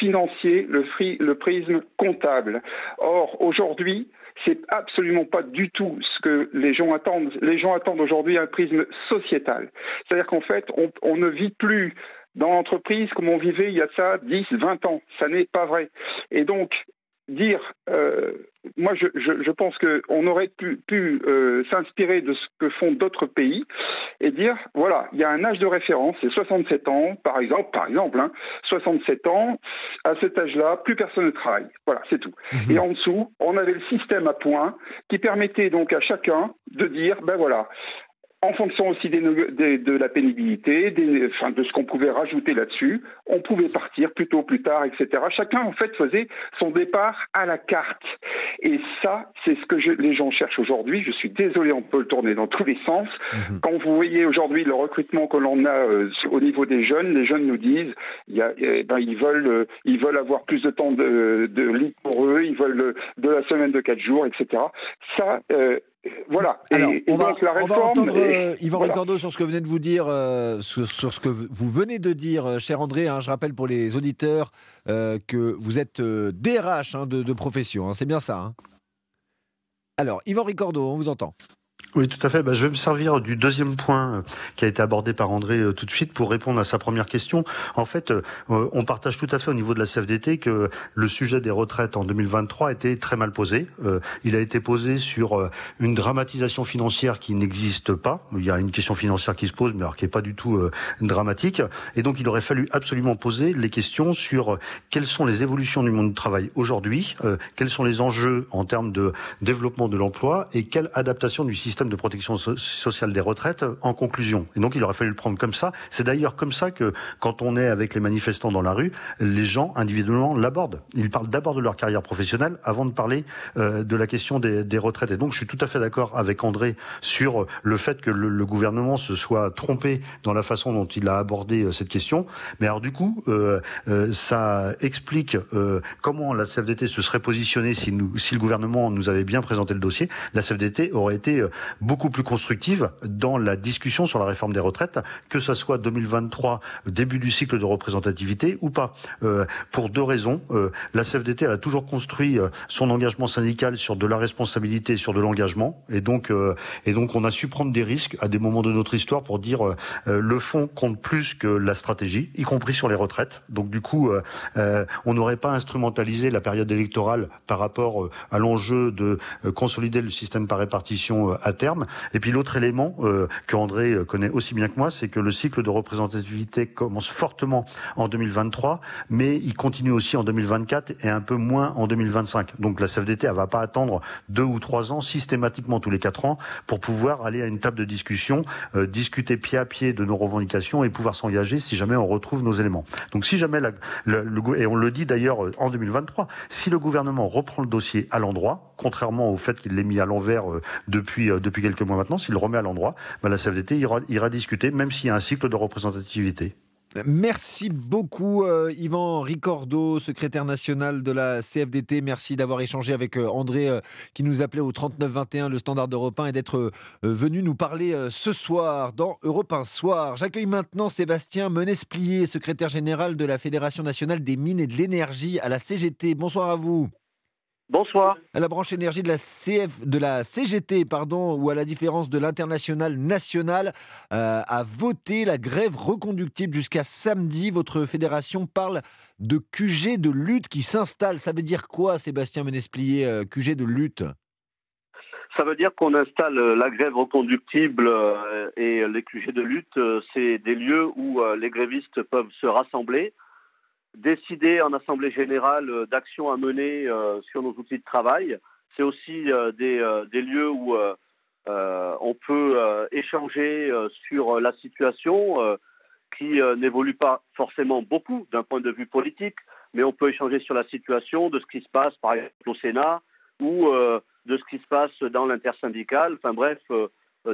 financier, le prisme comptable. Or, aujourd'hui, c'est absolument pas du tout ce que les gens attendent. Les gens attendent aujourd'hui un prisme sociétal. C'est-à-dire qu'en fait, on ne vit plus dans l'entreprise comme on vivait il y a ça 10, 20 ans. Ça n'est pas vrai. Et donc, dire, moi je pense qu'on aurait pu s'inspirer de ce que font d'autres pays et dire, voilà, il y a un âge de référence, c'est 67 ans, par exemple, hein, 67 ans, à cet âge-là, plus personne ne travaille. Voilà, c'est tout. Mmh. Et en dessous, on avait le système à points qui permettait donc à chacun de dire, ben voilà, en fonction aussi de la pénibilité, de ce qu'on pouvait rajouter là-dessus, on pouvait partir plus tôt, plus tard, etc. Chacun, en fait, faisait son départ à la carte. Et ça, c'est ce que les gens cherchent aujourd'hui. Je suis désolé, on peut le tourner dans tous les sens. Mmh. Quand vous voyez aujourd'hui le recrutement que l'on a au niveau des jeunes, les jeunes nous disent ils veulent avoir plus de temps de libre pour eux, ils veulent de la semaine de 4 jours, etc. Ça... Voilà. Alors, on va entendre Yvan Ricordeau sur ce que venez de vous dire, sur ce que vous venez de dire, cher André. Hein, je rappelle pour les auditeurs que vous êtes DRH hein, de profession. Hein, c'est bien ça. Hein. Alors, Yvan Ricordeau, on vous entend. Oui, tout à fait. Je vais me servir du deuxième point qui a été abordé par André tout de suite pour répondre à sa première question. En fait, on partage tout à fait au niveau de la CFDT que le sujet des retraites en 2023 était très mal posé. Il a été posé sur une dramatisation financière qui n'existe pas. Il y a une question financière qui se pose, mais alors qui n'est pas du tout dramatique. Et donc, il aurait fallu absolument poser les questions sur quelles sont les évolutions du monde du travail aujourd'hui, quels sont les enjeux en termes de développement de l'emploi et quelle adaptation du système de protection sociale des retraites en conclusion. Et donc, il aurait fallu le prendre comme ça. C'est d'ailleurs comme ça que, quand on est avec les manifestants dans la rue, les gens, individuellement, l'abordent. Ils parlent d'abord de leur carrière professionnelle avant de parler de la question des retraites. Et donc, je suis tout à fait d'accord avec André sur le fait que le gouvernement se soit trompé dans la façon dont il a abordé cette question. Mais alors, du coup, ça explique comment la CFDT se serait positionnée si le gouvernement nous avait bien présenté le dossier. La CFDT aurait été beaucoup plus constructive dans la discussion sur la réforme des retraites, que ça soit 2023, début du cycle de représentativité ou pas. Pour deux raisons. La CFDT, elle a toujours construit son engagement syndical sur de la responsabilité, sur de l'engagement. Et donc on a su prendre des risques à des moments de notre histoire pour dire le fond compte plus que la stratégie, y compris sur les retraites. Donc du coup, on n'aurait pas instrumentalisé la période électorale par rapport à l'enjeu de consolider le système par répartition à terme. Et puis l'autre élément que André connaît aussi bien que moi, c'est que le cycle de représentativité commence fortement en 2023, mais il continue aussi en 2024 et un peu moins en 2025. Donc la CFDT, elle ne va pas attendre 2 ou 3 ans, systématiquement tous les 4 ans, pour pouvoir aller à une table de discussion, discuter pied à pied de nos revendications et pouvoir s'engager si jamais on retrouve nos éléments. Donc si jamais, et on le dit d'ailleurs en 2023, si le gouvernement reprend le dossier à l'endroit, contrairement au fait qu'il l'ait mis à l'envers depuis quelques mois maintenant, s'il le remet à l'endroit, la CFDT ira discuter, même s'il y a un cycle de représentativité. Merci beaucoup Yvan Ricordeau, secrétaire national de la CFDT. Merci d'avoir échangé avec André qui nous appelait au 3921, le standard d'Europe 1, et d'être venu nous parler ce soir dans Europe 1 Soir. J'accueille maintenant Sébastien Menesplier, secrétaire général de la Fédération nationale des mines et de l'énergie à la CGT. Bonsoir à vous. Bonsoir. À la branche énergie de la CGT, où à la différence de l'international national, a voté la grève reconductible jusqu'à samedi. Votre fédération parle de QG de lutte qui s'installe. Ça veut dire quoi, Sébastien Menesplier, QG de lutte ? Ça veut dire qu'on installe la grève reconductible et les QG de lutte, c'est des lieux où les grévistes peuvent se rassembler, décider en assemblée générale d'actions à mener sur nos outils de travail. C'est aussi des lieux où on peut échanger sur la situation qui n'évolue pas forcément beaucoup d'un point de vue politique, mais on peut échanger sur la situation de ce qui se passe par exemple au Sénat ou de ce qui se passe dans l'intersyndicale. Enfin bref,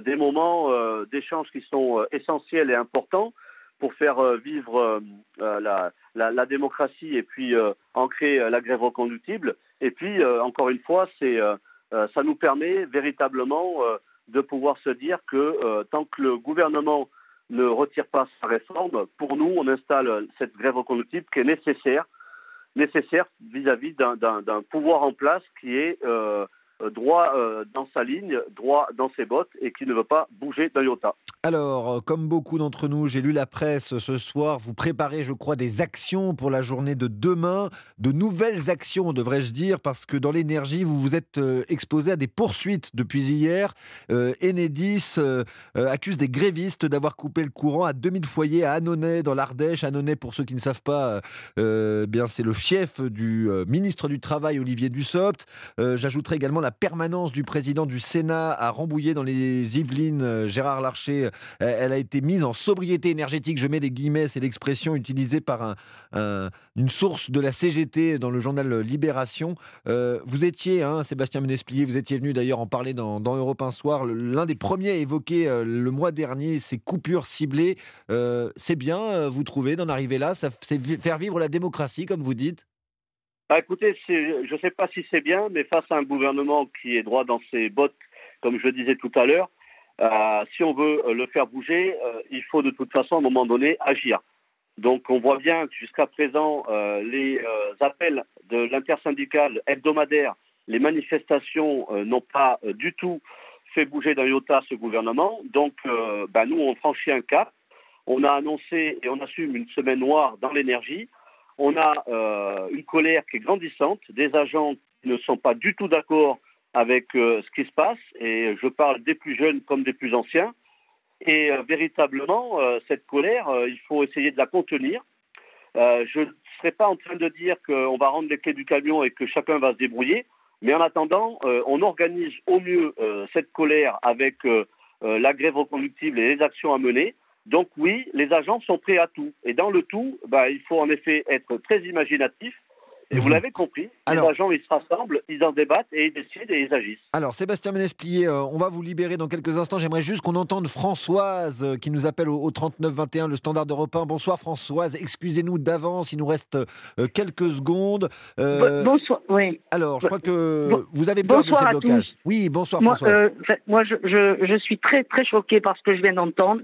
des moments d'échange qui sont essentiels et importants pour faire vivre la démocratie et puis ancrer la grève reconductible. Et puis, encore une fois, ça nous permet véritablement de pouvoir se dire que tant que le gouvernement ne retire pas sa réforme, pour nous, on installe cette grève reconductible qui est nécessaire vis-à-vis d'un pouvoir en place qui est droit dans sa ligne, droit dans ses bottes et qui ne veut pas bouger d'un iota. Alors, comme beaucoup d'entre nous, j'ai lu la presse ce soir. Vous préparez, je crois, des actions pour la journée de demain. De nouvelles actions, devrais-je dire, parce que dans l'énergie, vous vous êtes exposé à des poursuites depuis hier. Enedis accuse des grévistes d'avoir coupé le courant à 2000 foyers à Annonay, dans l'Ardèche. Annonay, pour ceux qui ne savent pas, bien, c'est le fief du ministre du Travail, Olivier Dussopt. J'ajouterai également la permanence du président du Sénat à Rambouillet, dans les Yvelines, Gérard Larcher. Elle a été mise en sobriété énergétique, je mets les guillemets, c'est l'expression utilisée par une source de la CGT dans le journal Libération. Vous étiez, Sébastien Menesplier, vous étiez venu d'ailleurs en parler dans Europe 1 Soir, l'un des premiers à évoquer le mois dernier ces coupures ciblées. C'est bien, vous trouvez, d'en arriver là, c'est faire vivre la démocratie, comme vous dites? Écoutez, je ne sais pas si c'est bien, mais face à un gouvernement qui est droit dans ses bottes, comme je le disais tout à l'heure, si on veut le faire bouger, il faut de toute façon à un moment donné agir. Donc on voit bien que jusqu'à présent les appels de l'intersyndicale hebdomadaire, les manifestations n'ont pas du tout fait bouger d'un iota ce gouvernement. Donc nous on franchit un cap, on a annoncé et on assume une semaine noire dans l'énergie, on a une colère qui est grandissante, des agents qui ne sont pas du tout d'accord avec ce qui se passe, et je parle des plus jeunes comme des plus anciens, et véritablement, cette colère, il faut essayer de la contenir. Je ne serai pas en train de dire qu'on va rendre les clés du camion et que chacun va se débrouiller, mais en attendant, on organise au mieux cette colère avec la grève reconductible et les actions à mener. Donc oui, les agents sont prêts à tout, et dans le tout, il faut en effet être très imaginatif. Et vous l'avez compris, les agents, ils se rassemblent, ils en débattent et ils décident et ils agissent. Alors, Sébastien Menesplier, on va vous libérer dans quelques instants. J'aimerais juste qu'on entende Françoise qui nous appelle au 3921, le standard européen. Bonsoir Françoise, excusez-nous d'avance, il nous reste quelques secondes. Bonsoir, oui. Alors, je crois que vous avez peur de ces blocages. Tous. Oui, bonsoir Françoise. Moi, je suis très, très choquée par ce que je viens d'entendre.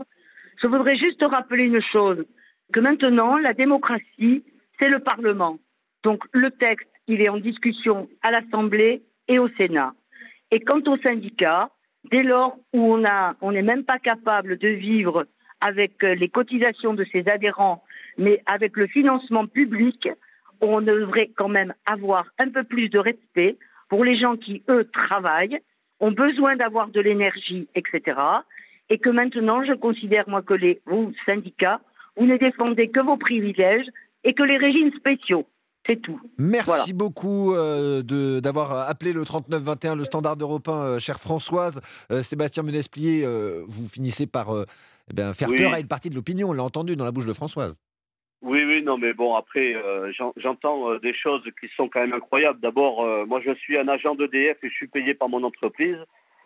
Je voudrais juste rappeler une chose, que maintenant, la démocratie, c'est le Parlement. Donc le texte, il est en discussion à l'Assemblée et au Sénat. Et quant aux syndicats, dès lors où on n'est même pas capable de vivre avec les cotisations de ses adhérents, mais avec le financement public, on devrait quand même avoir un peu plus de respect pour les gens qui, eux, travaillent, ont besoin d'avoir de l'énergie, etc. Et que maintenant, je considère, moi, que vous, syndicats, vous ne défendez que vos privilèges et que les régimes spéciaux. C'est tout. Merci beaucoup d'avoir appelé le 3921, le standard européen, chère Françoise. Sébastien Menesplier, vous finissez par faire peur à une partie de l'opinion, on l'a entendu dans la bouche de Françoise. Oui, non, mais bon, après, j'entends des choses qui sont quand même incroyables. D'abord, moi, je suis un agent d'EDF et je suis payé par mon entreprise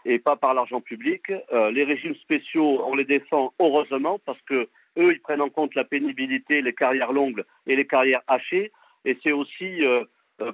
et pas par l'argent public. Les régimes spéciaux, on les défend heureusement parce que eux, ils prennent en compte la pénibilité, les carrières longues et les carrières hachées. Et c'est aussi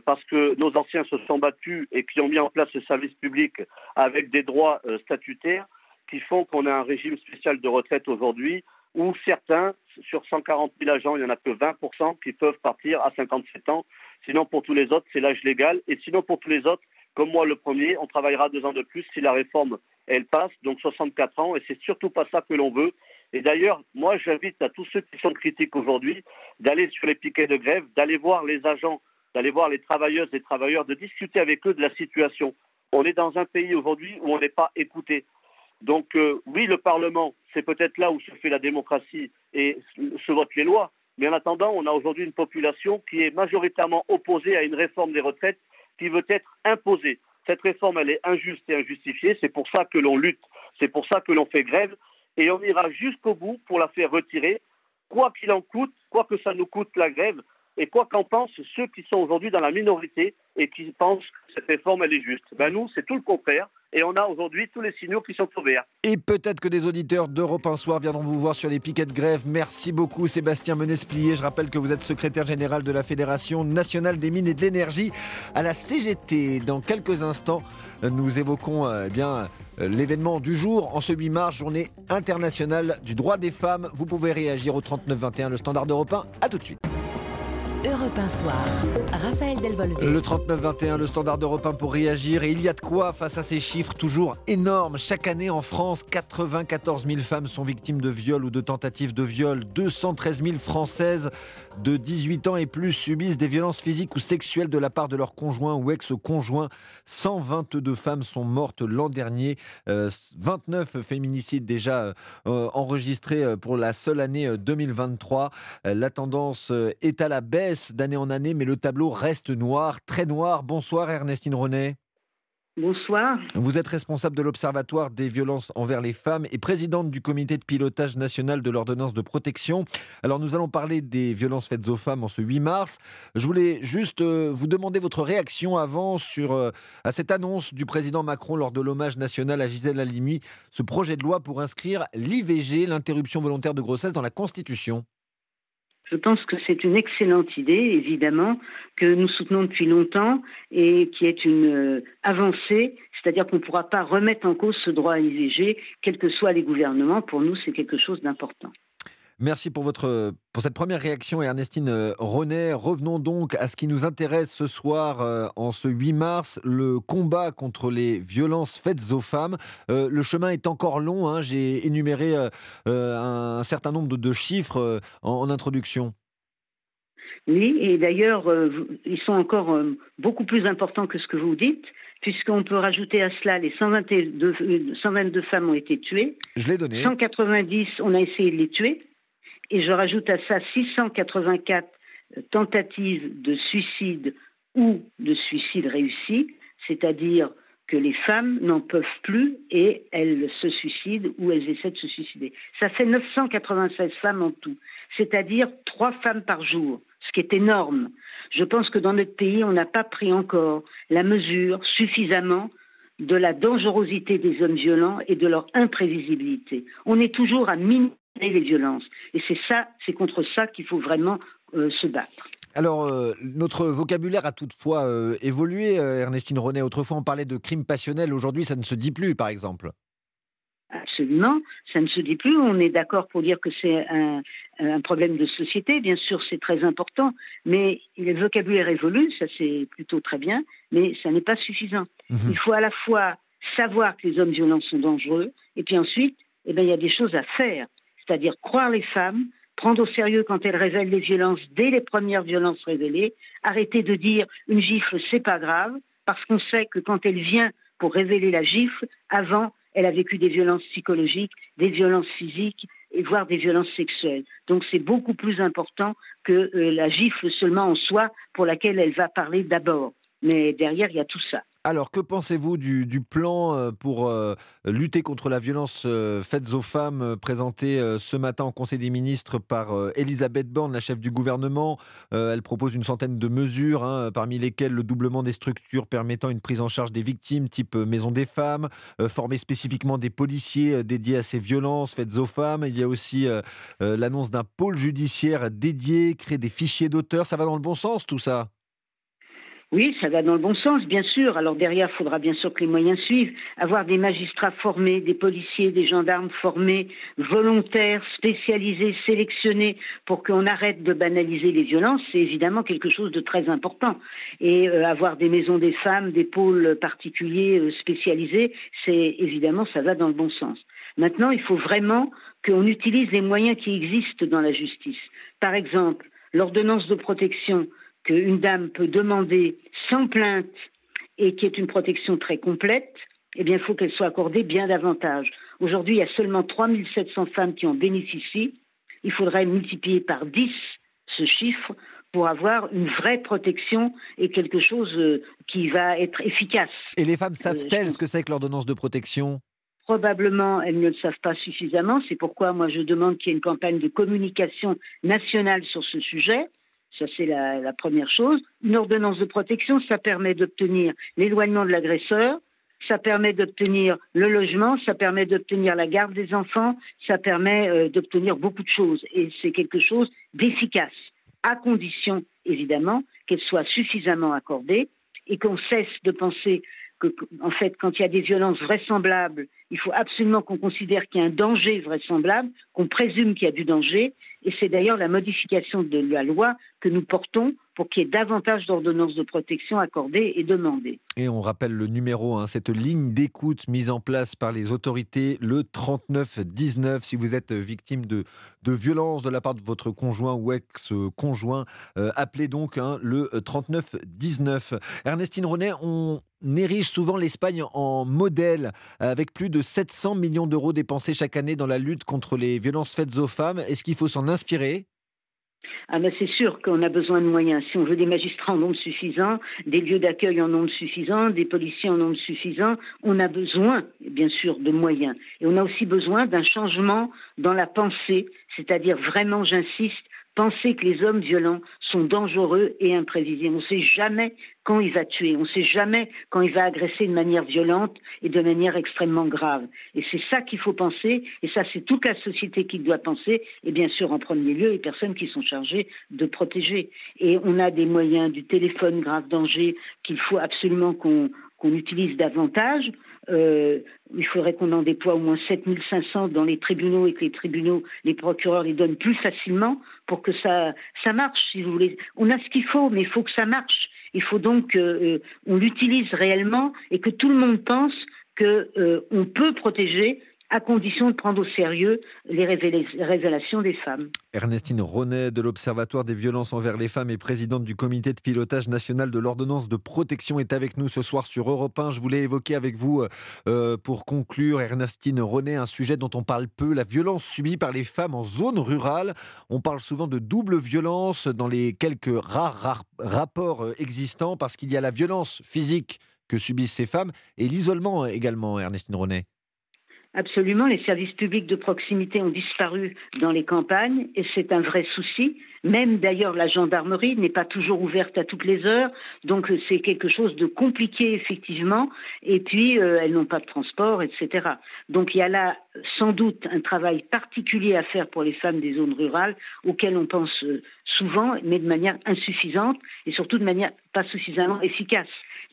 parce que nos anciens se sont battus et qui ont mis en place ce service public avec des droits statutaires qui font qu'on a un régime spécial de retraite aujourd'hui où certains, sur 140 000 agents, il n'y en a que 20% qui peuvent partir à 57 ans. Sinon, pour tous les autres, c'est l'âge légal. Et sinon, pour tous les autres, comme moi le premier, on travaillera 2 ans de plus si la réforme, elle passe, donc 64 ans. Et c'est surtout pas ça que l'on veut. Et d'ailleurs, moi, j'invite à tous ceux qui sont critiques aujourd'hui d'aller sur les piquets de grève, d'aller voir les agents, d'aller voir les travailleuses et travailleurs, de discuter avec eux de la situation. On est dans un pays aujourd'hui où on n'est pas écouté. Donc oui, le Parlement, c'est peut-être là où se fait la démocratie et se votent les lois. Mais en attendant, on a aujourd'hui une population qui est majoritairement opposée à une réforme des retraites qui veut être imposée. Cette réforme, elle est injuste et injustifiée. C'est pour ça que l'on lutte. C'est pour ça que l'on fait grève. Et on ira jusqu'au bout pour la faire retirer, quoi qu'il en coûte, quoi que ça nous coûte la grève, et quoi qu'en pensent ceux qui sont aujourd'hui dans la minorité et qui pensent que cette réforme, elle est juste. Nous, c'est tout le contraire. Et on a aujourd'hui tous les signaux qui sont ouverts. Et peut-être que des auditeurs d'Europe 1 Soir viendront vous voir sur les piquets de grève. Merci beaucoup Sébastien Menesplier. Je rappelle que vous êtes secrétaire général de la Fédération Nationale des Mines et de l'Énergie à la CGT. Dans quelques instants, nous évoquons l'événement du jour en ce 8 mars, journée internationale du droit des femmes. Vous pouvez réagir au 3921, le standard européen. A tout de suite. Europe 1 Soir, Raphaël Delvolvé. Le 39-21, le standard d'Europe 1 pour réagir. Et il y a de quoi face à ces chiffres toujours énormes. Chaque année en France, 94 000 femmes sont victimes de viol ou de tentatives de viol. 213 000 Françaises de 18 ans et plus subissent des violences physiques ou sexuelles de la part de leur conjoint ou ex-conjoint. 122 femmes sont mortes l'an dernier. 29 féminicides déjà enregistrés pour la seule année 2023. La tendance est à la baisse d'année en année, mais le tableau reste noir, très noir. Bonsoir Ernestine Ronai. Bonsoir. Vous êtes responsable de l'Observatoire des violences envers les femmes et présidente du comité de pilotage national de l'ordonnance de protection. Alors nous allons parler des violences faites aux femmes en ce 8 mars. Je voulais juste vous demander votre réaction avant à cette annonce du président Macron lors de l'hommage national à Gisèle Halimi, ce projet de loi pour inscrire l'IVG, l'interruption volontaire de grossesse, dans la Constitution. Je pense que c'est une excellente idée, évidemment, que nous soutenons depuis longtemps et qui est une avancée, c'est-à-dire qu'on ne pourra pas remettre en cause ce droit à l'IVG, quels que soient les gouvernements. Pour nous, c'est quelque chose d'important. Merci pour cette première réaction, Ernestine Ronai. Revenons donc à ce qui nous intéresse ce soir, en ce 8 mars, le combat contre les violences faites aux femmes. Le chemin est encore long, hein. J'ai énuméré un certain nombre de chiffres en introduction. Oui, et d'ailleurs, ils sont encore beaucoup plus importants que ce que vous dites, puisqu'on peut rajouter à cela les 122 femmes ont été tuées. Je l'ai donné. 190, on a essayé de les tuer. Et je rajoute à ça 684 tentatives de suicide ou de suicide réussi, c'est-à-dire que les femmes n'en peuvent plus et elles se suicident ou elles essaient de se suicider. Ça fait 996 femmes en tout, c'est-à-dire 3 femmes par jour, ce qui est énorme. Je pense que dans notre pays, on n'a pas pris encore la mesure suffisamment de la dangerosité des hommes violents et de leur imprévisibilité. On est toujours à minimiser les violences. Et c'est contre ça qu'il faut vraiment se battre. Alors, notre vocabulaire a toutefois évolué, Ernestine Ronai. Autrefois, on parlait de crimes passionnels. Aujourd'hui, ça ne se dit plus, par exemple. Absolument, ça ne se dit plus. On est d'accord pour dire que c'est un problème de société. Bien sûr, c'est très important. Mais le vocabulaire évolue, ça c'est plutôt très bien. Mais ça n'est pas suffisant. Il faut à la fois savoir que les hommes violents sont dangereux. Et puis ensuite, il y a des choses à faire. C'est-à-dire croire les femmes, prendre au sérieux quand elles révèlent les violences, dès les premières violences révélées, arrêter de dire une gifle, c'est pas grave, parce qu'on sait que quand elle vient pour révéler la gifle, avant, elle a vécu des violences psychologiques, des violences physiques, et voire des violences sexuelles. Donc c'est beaucoup plus important que la gifle seulement en soi, pour laquelle elle va parler d'abord. Mais derrière, il y a tout ça. Alors, que pensez-vous du plan pour lutter contre la violence faite aux femmes présenté ce matin au Conseil des ministres par Elisabeth Borne, la chef du gouvernement? Elle propose une centaine de mesures, parmi lesquelles le doublement des structures permettant une prise en charge des victimes, type maison des femmes, former spécifiquement des policiers dédiés à ces violences faites aux femmes. Il y a aussi l'annonce d'un pôle judiciaire dédié, créer des fichiers d'auteurs. Ça va dans le bon sens, tout ça? Oui, ça va dans le bon sens, bien sûr. Alors derrière, il faudra bien sûr que les moyens suivent. Avoir des magistrats formés, des policiers, des gendarmes formés, volontaires, spécialisés, sélectionnés, pour qu'on arrête de banaliser les violences, c'est évidemment quelque chose de très important. Et avoir des maisons des femmes, des pôles particuliers spécialisés, c'est évidemment, ça va dans le bon sens. Maintenant, il faut vraiment qu'on utilise les moyens qui existent dans la justice. Par exemple, l'ordonnance de protection qu'une dame peut demander sans plainte et qui est une protection très complète, il faut qu'elle soit accordée bien davantage. Aujourd'hui, il y a seulement 3700 femmes qui en bénéficient. Il faudrait multiplier par 10 ce chiffre pour avoir une vraie protection et quelque chose qui va être efficace. Et les femmes savent-elles ce que c'est que l'ordonnance de protection ? Probablement, elles ne le savent pas suffisamment. C'est pourquoi moi je demande qu'il y ait une campagne de communication nationale sur ce sujet. Ça, c'est la première chose. Une ordonnance de protection, ça permet d'obtenir l'éloignement de l'agresseur, ça permet d'obtenir le logement, ça permet d'obtenir la garde des enfants, ça permet d'obtenir beaucoup de choses. Et c'est quelque chose d'efficace, à condition, évidemment, qu'elle soit suffisamment accordée et qu'on cesse de penser en fait, quand il y a des violences vraisemblables, il faut absolument qu'on considère qu'il y a un danger vraisemblable, qu'on présume qu'il y a du danger, et c'est d'ailleurs la modification de la loi que nous portons pour qu'il y ait davantage d'ordonnances de protection accordées et demandées. Et on rappelle le numéro, hein, cette ligne d'écoute mise en place par les autorités, le 3919. Si vous êtes victime de violences de la part de votre conjoint ou ex-conjoint, appelez donc le 3919. Ernestine Ronai, on érige souvent l'Espagne en modèle, avec plus de 700 millions d'euros dépensés chaque année dans la lutte contre les violences faites aux femmes. Est-ce qu'il faut s'en inspirer ? Ah ben c'est sûr qu'on a besoin de moyens. Si on veut des magistrats en nombre suffisant, des lieux d'accueil en nombre suffisant, des policiers en nombre suffisant, on a besoin, bien sûr, de moyens. Et on a aussi besoin d'un changement dans la pensée, c'est-à-dire vraiment, j'insiste, penser que les hommes violents sont dangereux et imprévisibles. On ne sait jamais quand il va tuer, on ne sait jamais quand il va agresser de manière violente et de manière extrêmement grave. Et c'est ça qu'il faut penser, et ça c'est toute la société qui doit penser, et bien sûr en premier lieu les personnes qui sont chargées de protéger. Et on a des moyens du téléphone grave danger qu'il faut absolument qu'on utilise davantage. Il faudrait qu'on en déploie au moins 7500 dans les tribunaux et que les tribunaux, les procureurs les donnent plus facilement pour que ça marche, si vous voulez. On a ce qu'il faut, mais il faut que ça marche. Il faut donc qu'on l'utilise réellement et que tout le monde pense qu'on peut protéger à condition de prendre au sérieux les révélations des femmes. Ernestine Ronai de l'Observatoire des violences envers les femmes et présidente du comité de pilotage national de l'ordonnance de protection est avec nous ce soir sur Europe 1. Je voulais évoquer avec vous, pour conclure, Ernestine Ronai, un sujet dont on parle peu, la violence subie par les femmes en zone rurale. On parle souvent de double violence dans les quelques rares rapports existants, parce qu'il y a la violence physique que subissent ces femmes et l'isolement également, Ernestine Ronai. Absolument, les services publics de proximité ont disparu dans les campagnes et c'est un vrai souci. Même d'ailleurs la gendarmerie n'est pas toujours ouverte à toutes les heures, donc c'est quelque chose de compliqué effectivement, et puis elles n'ont pas de transport, etc. Donc il y a là sans doute un travail particulier à faire pour les femmes des zones rurales auxquelles on pense souvent, mais de manière insuffisante et surtout de manière pas suffisamment efficace.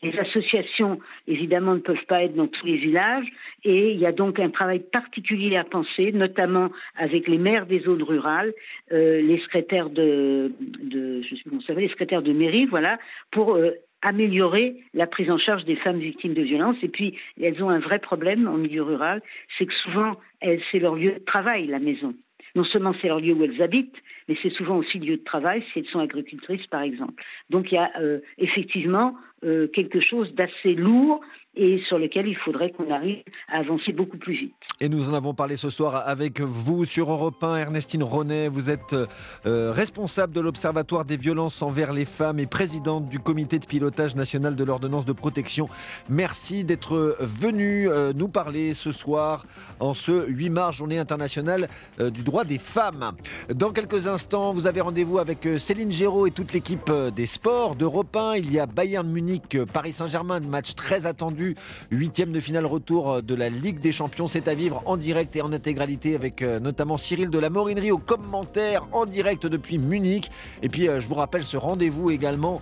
Les associations, évidemment, ne peuvent pas être dans tous les villages et il y a donc un travail particulier à penser, notamment avec les maires des zones rurales, les secrétaires de mairie, voilà, pour améliorer la prise en charge des femmes victimes de violences. Et puis, elles ont un vrai problème en milieu rural, c'est que souvent, c'est leur lieu de travail, la maison. Non seulement c'est leur lieu où elles habitent, mais c'est souvent aussi lieu de travail si elles sont agricultrices, par exemple. Donc il y a effectivement quelque chose d'assez lourd et sur lequel il faudrait qu'on arrive à avancer beaucoup plus vite. Et nous en avons parlé ce soir avec vous sur Europe 1, Ernestine Ronai. Vous êtes responsable de l'Observatoire des violences envers les femmes et présidente du comité de pilotage national de l'ordonnance de protection. Merci d'être venue nous parler ce soir en ce 8 mars, journée internationale du droit des femmes. Dans quelques instants, vous avez rendez-vous avec Céline Géraud et toute l'équipe des sports d'Europe 1. Il y a Bayern Munich, Paris Saint-Germain, un match très attendu. 8e de finale retour de la Ligue des Champions, c'est à vivre en direct et en intégralité avec notamment Cyril de la Morinerie aux commentaires en direct depuis Munich. Et puis je vous rappelle ce rendez-vous également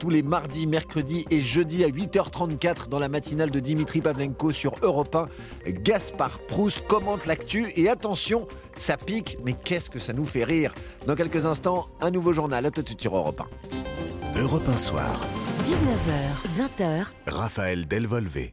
tous les mardis, mercredis et jeudis à 8h34 dans la matinale de Dimitri Pavlenko sur Europe 1. Gaspard Proust commente l'actu et attention, ça pique, mais qu'est-ce que ça nous fait rire. Dans quelques instants, un nouveau journal. À tout de suite sur Europe 1. Europe 1 soir. 19h, 20h. Raphaël Delvolvé.